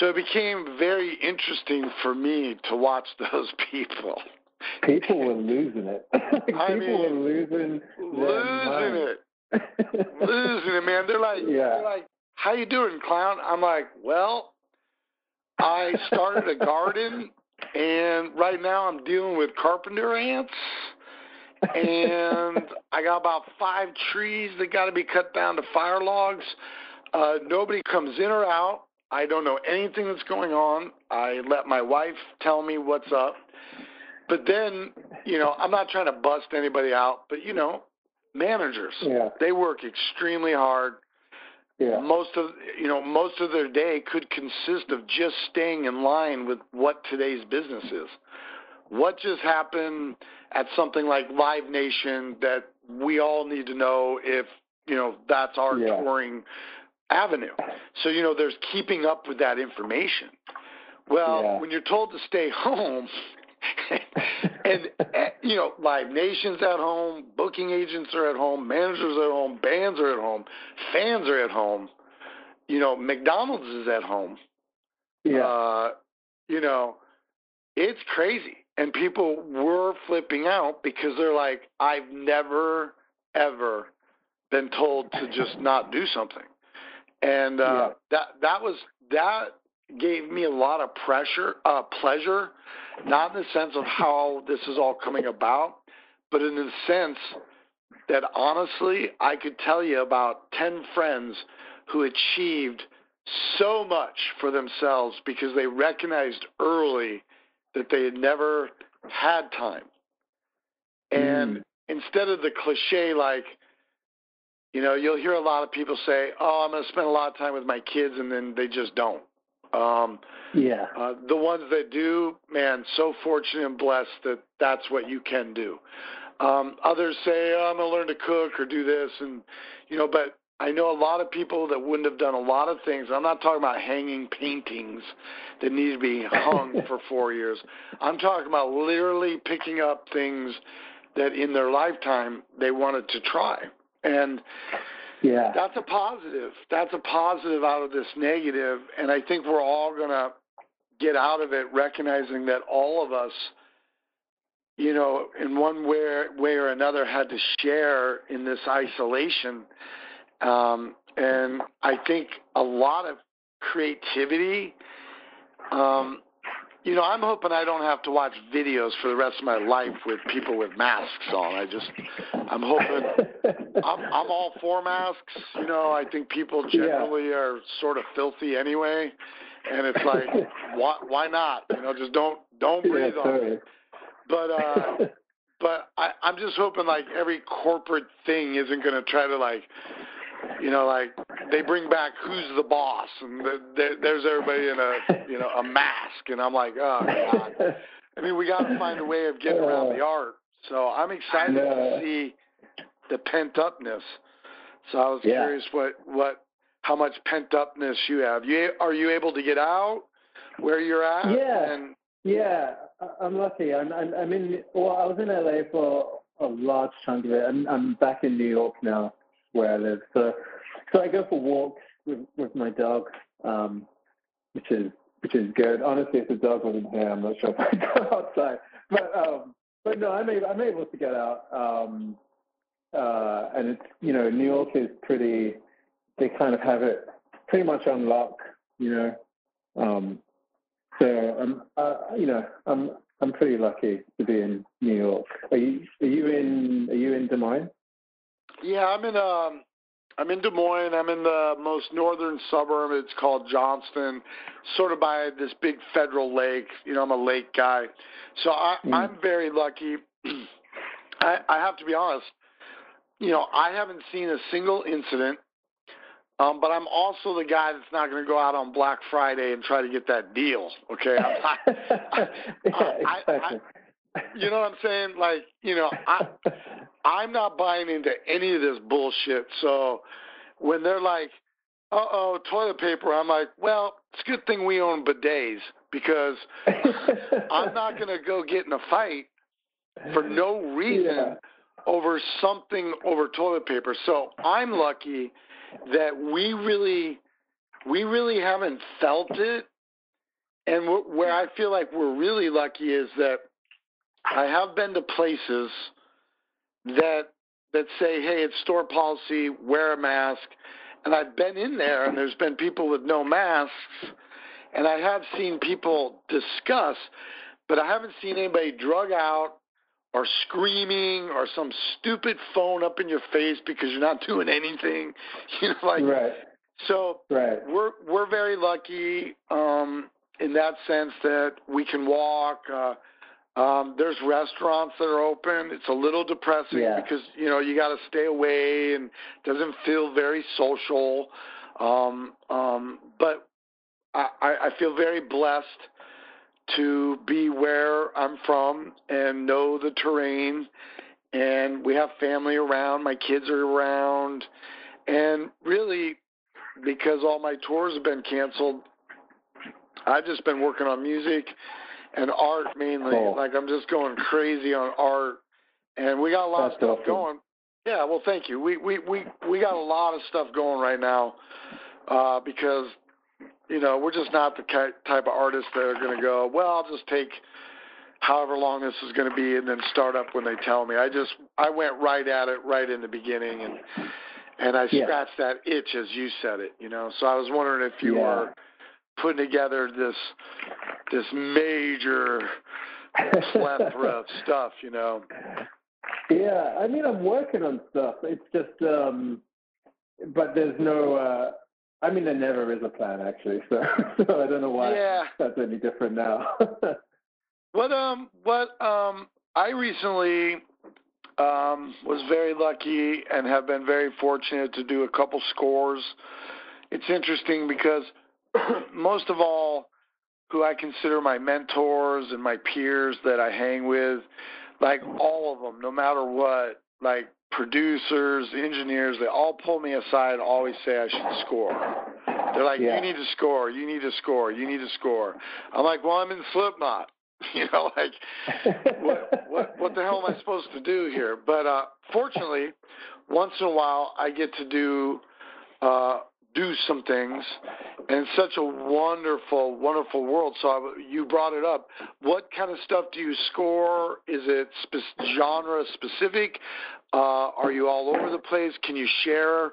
So it became very interesting for me to watch those people. People were losing it. People were losing it, man. They're like, how you doing, clown? I'm like, well, I started a garden, and right now I'm dealing with carpenter ants, and I got about 5 trees that got to be cut down to fire logs. Nobody comes in or out. I don't know anything that's going on. I let my wife tell me what's up. But then, you know, I'm not trying to bust anybody out, but, you know, managers, they work extremely hard. Yeah. Most of their day could consist of just staying in line with what today's business is. What just happened at something like Live Nation that we all need to know if, you know, that's our touring avenue. So, you know, there's keeping up with that information. Well, when you're told to stay home and, you know, Live Nation's at home, booking agents are at home, managers are at home, bands are at home, fans are at home, you know, McDonald's is at home. Yeah. You know, it's crazy. And people were flipping out because they're like, I've never, ever been told to just not do something. And that gave me a lot of pleasure, not in the sense of how this is all coming about, but in the sense that honestly, I could tell you about 10 friends who achieved so much for themselves because they recognized early that they had never had time. And instead of the cliche, like, you know, you'll hear a lot of people say, oh, I'm going to spend a lot of time with my kids, and then they just don't. Yeah. The ones that do, man, so fortunate and blessed that that's what you can do. Others say, oh, I'm going to learn to cook or do this. And, you know, but I know a lot of people that wouldn't have done a lot of things. I'm not talking about hanging paintings that need to be hung for 4 years. I'm talking about literally picking up things that in their lifetime they wanted to try. And yeah, that's a positive. That's a positive out of this negative. And I think we're all going to get out of it recognizing that all of us, you know, in one way or another had to share in this isolation. And I think a lot of creativity, you know, I'm hoping I don't have to watch videos for the rest of my life with people with masks on. I'm hoping, I'm all for masks. You know, I think people generally are sort of filthy anyway. And it's like, why not? You know, just don't breathe on it. But I'm just hoping like every corporate thing isn't going to try to like, you know, like they bring back Who's the Boss, and there's everybody in a mask, and I'm like, oh God. I mean, we got to find a way of getting around the art. So I'm excited to see the pent upness. So I was curious how much pent upness you have. Are you able to get out where you're at? Yeah. Yeah, I'm lucky. I was in LA for a large chunk of it, and I'm back in New York now, where I live. So I go for walks with my dog, which is good. Honestly, if the dog wasn't here, I'm not sure if I'd go outside. But no, I'm able to get out. And it's, you know, New York is pretty. They kind of have it pretty much on lock, you know. So I'm pretty lucky to be in New York. Are you in Des Moines? Yeah, I'm in Des Moines. I'm in the most northern suburb. It's called Johnston, sort of by this big federal lake. You know, I'm a lake guy, so I'm very lucky. I have to be honest. You know, I haven't seen a single incident. But I'm also the guy that's not going to go out on Black Friday and try to get that deal, okay? I you know what I'm saying? Like, you know, I'm not buying into any of this bullshit. So when they're like, uh-oh, toilet paper, I'm like, well, it's a good thing we own bidets because I'm not going to go get in a fight for no reason over something over toilet paper. So I'm lucky that we really haven't felt it. And where I feel like we're really lucky is that I have been to places that say, hey, it's store policy, wear a mask. And I've been in there, and there's been people with no masks. And I have seen people discuss, but I haven't seen anybody drug out or screaming or some stupid phone up in your face because you're not doing anything, you know, like, right. So we're very lucky in that sense that we can walk. There's restaurants that are open. It's a little depressing because, you know, you got to stay away and doesn't feel very social. But I feel very blessed to be where I'm from and know the terrain, and we have family around, my kids are around, and really because all my tours have been canceled, I've just been working on music and art mainly. Cool. Like I'm just going crazy on art, and we got a lot of stuff going. Yeah, well, thank you. We got a lot of stuff going right now because you know, we're just not the type of artists that are going to go, well, I'll just take however long this is going to be and then start up when they tell me. I went right at it right in the beginning, and I scratched that itch as you said it, you know. So I was wondering if you are putting together this major plethora of stuff, you know. Yeah, I mean, I'm working on stuff. It's just but there's no – I mean, there never is a plan, actually, so I don't know why that's any different now. I recently was very lucky and have been very fortunate to do a couple scores. It's interesting because most of all, who I consider my mentors and my peers that I hang with, like all of them, no matter what, like producers, engineers, they all pull me aside and always say I should score. They're like, yeah. You need to score, you need to score, you need to score. I'm like, well, I'm in Slipknot. You know, like, what the hell am I supposed to do here? But fortunately, once in a while, I get to do some things, and it's such a wonderful, wonderful world. So you brought it up. What kind of stuff do you score? Is it genre specific? Are you all over the place? Can you share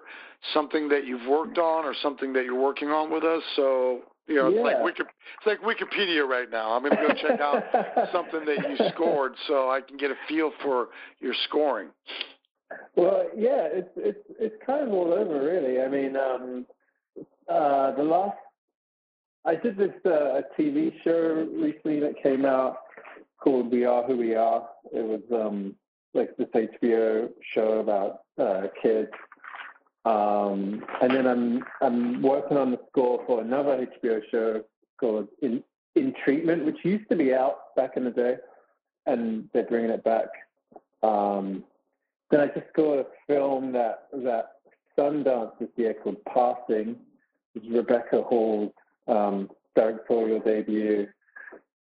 something that you've worked on or something that you're working on with us? So, you know, yeah. It's like Wikipedia right now. I'm going to go check out something that you scored so I can get a feel for your scoring. Well, yeah, it's kind of all over, really. I mean, I did this a TV show recently that came out called We Are Who We Are. It was like this HBO show about kids. And then I'm working on the score for another HBO show called In Treatment, which used to be out back in the day, and they're bringing it back. Then I just scored a film that Sundance this year called Passing, which is Rebecca Hall's directorial debut.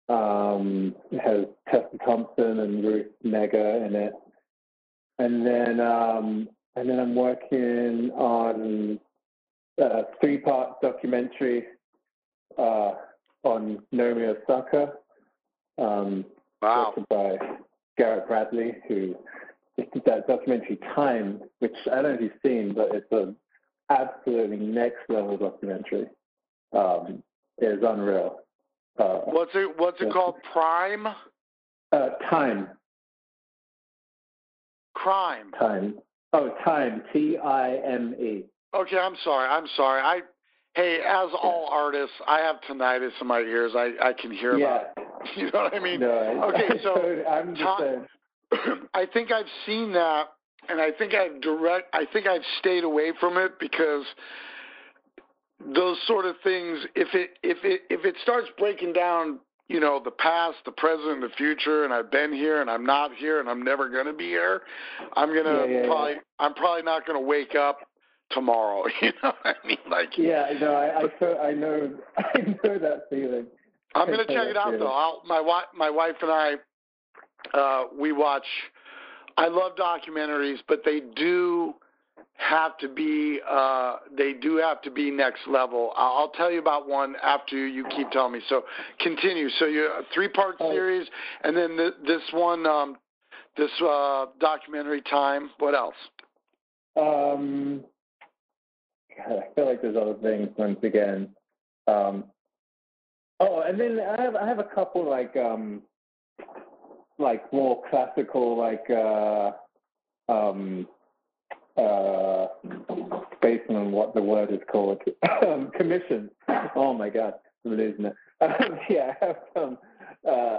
It has Tessa Thompson and Ruth Negga in it. And then I'm working on a three-part documentary on Nomi Osaka. Wow. By Garrett Bradley, who... It's that documentary TIME, which I don't know if you've seen, but it's an absolutely next-level documentary. It is unreal. What's it called? Prime? TIME. Crime. TIME. Oh, TIME. TIME. Okay, I'm sorry. Hey, as all artists, I have tinnitus in my ears. I can hear about it. You know what I mean? No, so I'm just saying. I think I've seen that, and I think I've stayed away from it because those sort of things, if it starts breaking down, you know, the past, the present, the future, and I've been here and I'm not here and I'm never going to be here, I'm probably not going to wake up tomorrow. You know what I mean? Like, yeah, no, I know that feeling. I'm going to check it out though. My wife and I. I love documentaries, but they do have to be next level. I'll tell you about one after you keep telling me. So continue. So you're a 3-part series, and then this documentary TIME. What else? God, I feel like there's other things once again. And then I have a couple like more classical, based on what the word is called, commission. Oh my God, I'm losing it. I have some,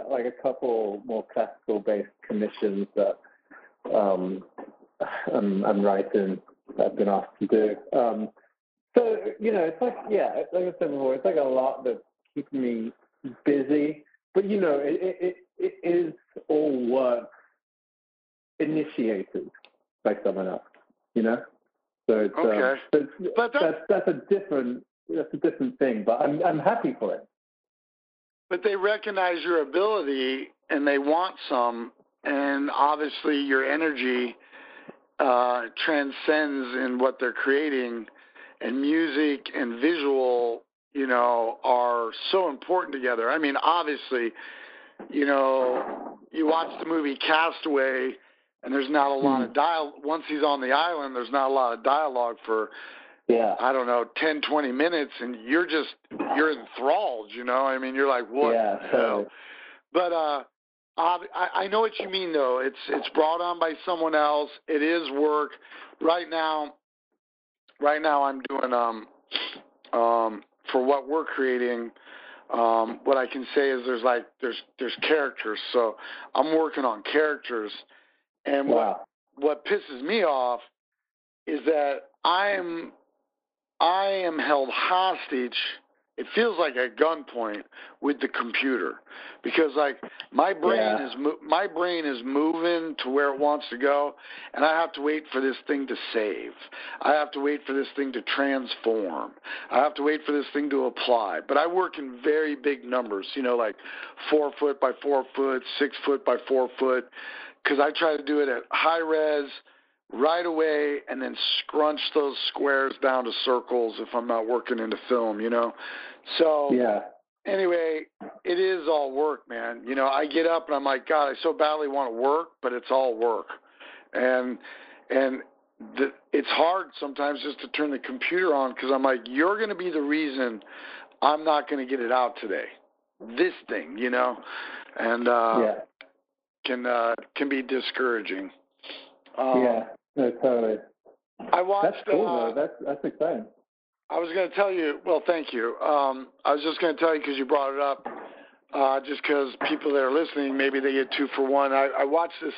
like a couple more classical based commissions that I'm writing that I've been asked to do. So, you know, it's like, yeah, like I said before, it's like a lot that keeps me busy, but you know, it is all work initiated by someone else, you know. So it's, okay. But that's a different thing. But I'm happy for it. But they recognize your ability and they want some, and obviously your energy transcends in what they're creating, and music and visual, you know, are so important together. I mean, obviously. You know, you watch the movie Castaway, and there's not a lot of dialogue. Once he's on the island, there's not a lot of dialogue for, 10, 20 minutes, and you're enthralled, you know? I mean, you're like, what the hell? But I know what you mean, though. It's brought on by someone else. It is work. Right now I'm doing, for what we're creating, what I can say is there's characters, so I'm working on characters, and what pisses me off is that I am held hostage it feels like at gunpoint with the computer, because like my brain is moving to where it wants to go, and I have to wait for this thing to save. I have to wait for this thing to transform. I have to wait for this thing to apply. But I work in very big numbers, you know, like 4 foot by 4 foot, 6 foot by 4 foot, because I try to do it at high res right away and then scrunch those squares down to circles if I'm not working into film, you know? So anyway, it is all work, man. You know, I get up and I'm like, God, I so badly want to work, but it's all work. And it's hard sometimes just to turn the computer on, because I'm like, you're going to be the reason I'm not going to get it out today. This thing, you know? And can be discouraging. No, totally. I watched. That's cool, though. That's exciting. I was going to tell you. Well, thank you. I was just going to tell you because you brought it up. Just because people that are listening, maybe they get 2 for 1. I watched this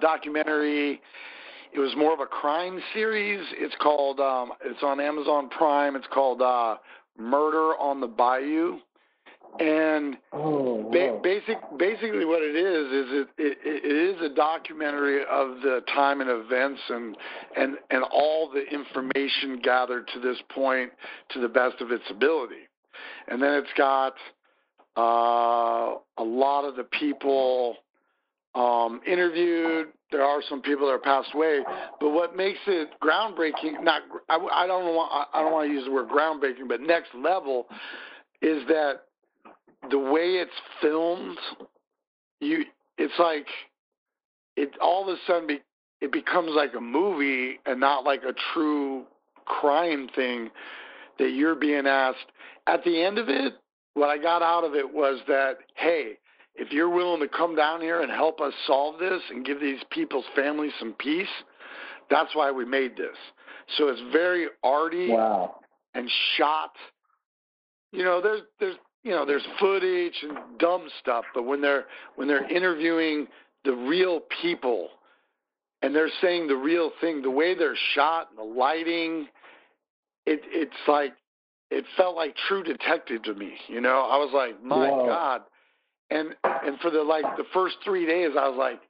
documentary. It was more of a crime series. It's called. It's on Amazon Prime. It's called Murder on the Bayou. And basically what it is it is a documentary of the time and events and all the information gathered to this point to the best of its ability. And then it's got a lot of the people interviewed. There are some people that are passed away, but what makes it groundbreaking, I don't want to use the word groundbreaking, but next level, is that the way it's filmed, it's like it all of a sudden it becomes like a movie and not like a true crime thing that you're being asked. At the end of it, what I got out of it was that, hey, if you're willing to come down here and help us solve this and give these people's families some peace, that's why we made this. So it's very arty and shot. You know, there's footage and dumb stuff, but when they're interviewing the real people and they're saying the real thing, the way they're shot and the lighting, it's like it felt like True Detective to me. You know, I was like, my God, and for the first 3 days, I was like,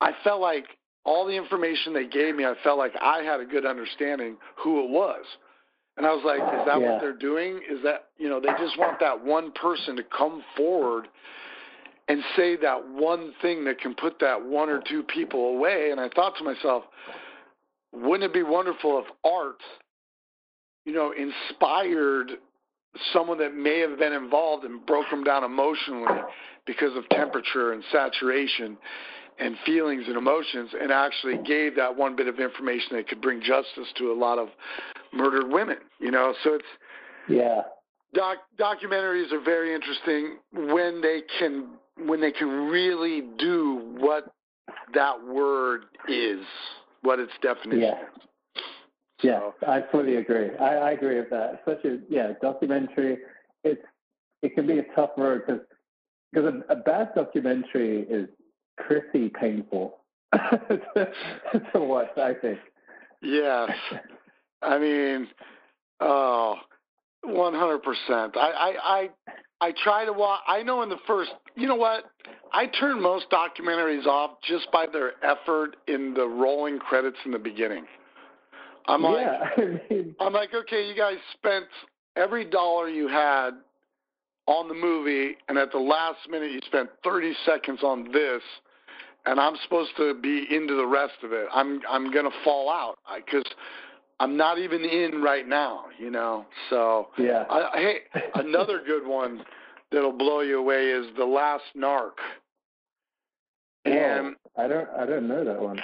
I felt like all the information they gave me, I felt like I had a good understanding who it was. And I was like, is that what they're doing? Is that, you know, they just want that one person to come forward and say that one thing that can put that one or two people away. And I thought to myself, wouldn't it be wonderful if art, you know, inspired someone that may have been involved and broke them down emotionally because of temperature and saturation and feelings and emotions, and actually gave that one bit of information that could bring justice to a lot of murdered women, you know? So it's, documentaries are very interesting when they can really do what that word is, what its definition is. I fully agree. I agree with that. Such a documentary. It can be a tough road because a bad documentary is pretty painful to watch, I think. Yes. I mean, 100%. I try to watch. I know in the first, you know what? I turn most documentaries off just by their effort in the rolling credits in the beginning. I'm like, okay, you guys spent every dollar you had on the movie, and at the last minute you spent 30 seconds on this, and I'm supposed to be into the rest of it. I'm gonna fall out because I'm not even in right now, you know. So hey, another good one that'll blow you away is The Last Narc. And I don't know that one.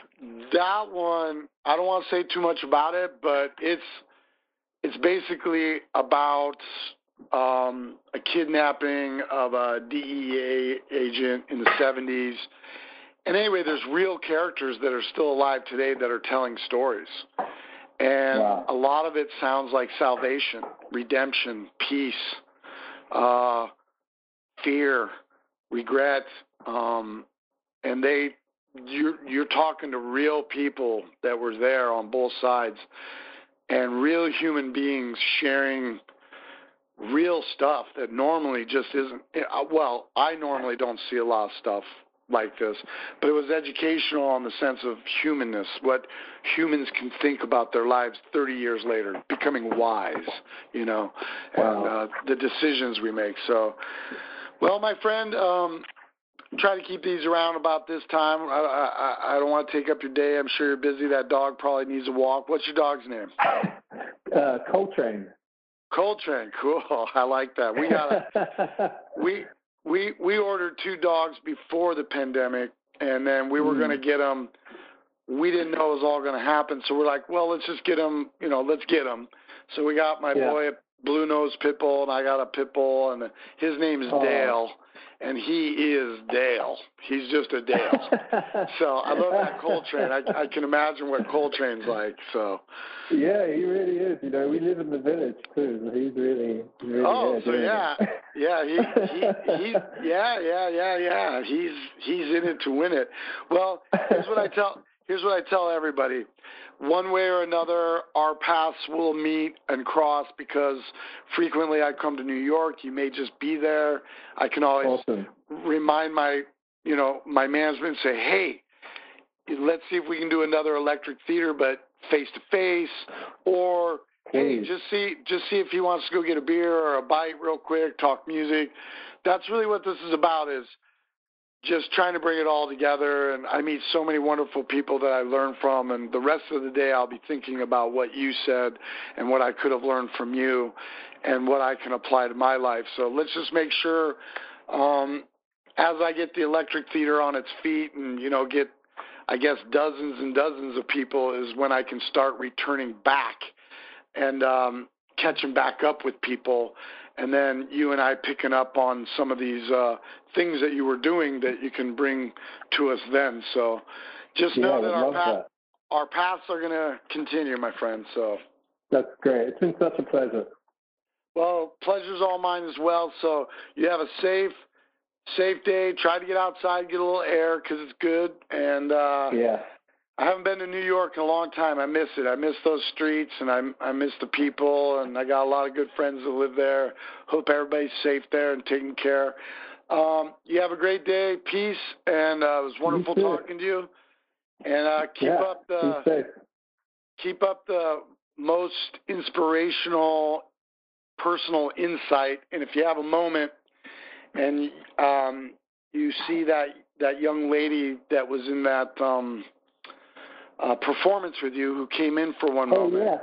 That one, I don't want to say too much about it, but it's basically about a kidnapping of a DEA agent in the 70s. And anyway, there's real characters that are still alive today that are telling stories. And a lot of it sounds like salvation, redemption, peace, fear, regret. And you're talking to real people that were there on both sides. and real human beings sharing real stuff that normally just isn't. Well, I normally don't see a lot of stuff like this, but it was educational on the sense of humanness, what humans can think about their lives 30 years later, becoming wise, you know, wow. And the decisions we make. So, well, my friend, try to keep these around about this time. I don't want to take up your day. I'm sure you're busy. That dog probably needs a walk. What's your dog's name? Coltrane. Coltrane. Cool. I like that. We gotta we ordered 2 dogs before the pandemic, and then we were going to get them. We didn't know it was all going to happen, so we're like, well, let's just get them. You know, let's get them. So we got my boy a blue nose pit bull, and I got a pit bull, and his name is Dale. And he is Dale. He's just a Dale. So I love that Coltrane. I can imagine what Coltrane's like. So. Yeah, he really is. You know, we live in the village too. So he's really He's in it to win it. Well, here's what I tell everybody. One way or another, our paths will meet and cross because frequently I come to New York. You may just be there. I can always remind my management and say, hey, let's see if we can do another Electric Theater, but face-to-face, or hey, just see if he wants to go get a beer or a bite real quick, talk music. That's really what this is about, is just trying to bring it all together, and I meet so many wonderful people that I learn from, and the rest of the day I'll be thinking about what you said and what I could have learned from you and what I can apply to my life. So let's just make sure as I get the Electric Theater on its feet and, you know, get, I guess, dozens and dozens of people is when I can start returning back and catching back up with people. And then you and I picking up on some of these things that you were doing that you can bring to us then. So just know that our paths are going to continue, my friend. So that's great. It's been such a pleasure. Well, pleasure's all mine as well. So you have a safe day. Try to get outside, get a little air because it's good. And I haven't been to New York in a long time. I miss it. I miss those streets, and I miss the people, and I got a lot of good friends that live there. Hope everybody's safe there and taken care. You have a great day. Peace, and it was wonderful talking to you. And keep up the most inspirational personal insight. And if you have a moment and you see that young lady that was in that performance with you who came in for one moment. Yeah.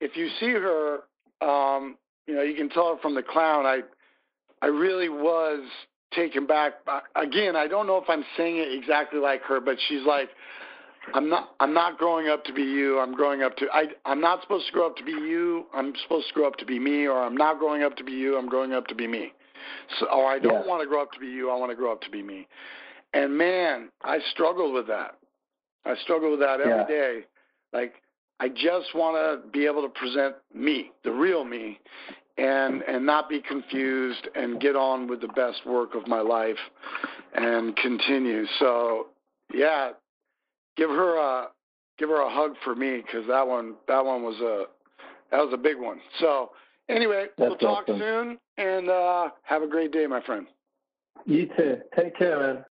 If you see her, you can tell her from the clown. I really was taken back. Again, I don't know if I'm saying it exactly like her, but she's like, I'm not growing up to be you. I'm growing up to, I'm not supposed to grow up to be you. I'm supposed to grow up to be me, or I'm not growing up to be you. I'm growing up to be me. So, or I don't want to grow up to be you. I want to grow up to be me. And man, I struggled with that. I struggle with that every day. Like, I just want to be able to present me, the real me, and not be confused and get on with the best work of my life and continue. So, give her a hug for me, because that one was a big one. So anyway, we'll talk soon, and have a great day, my friend. You too. Take care, man.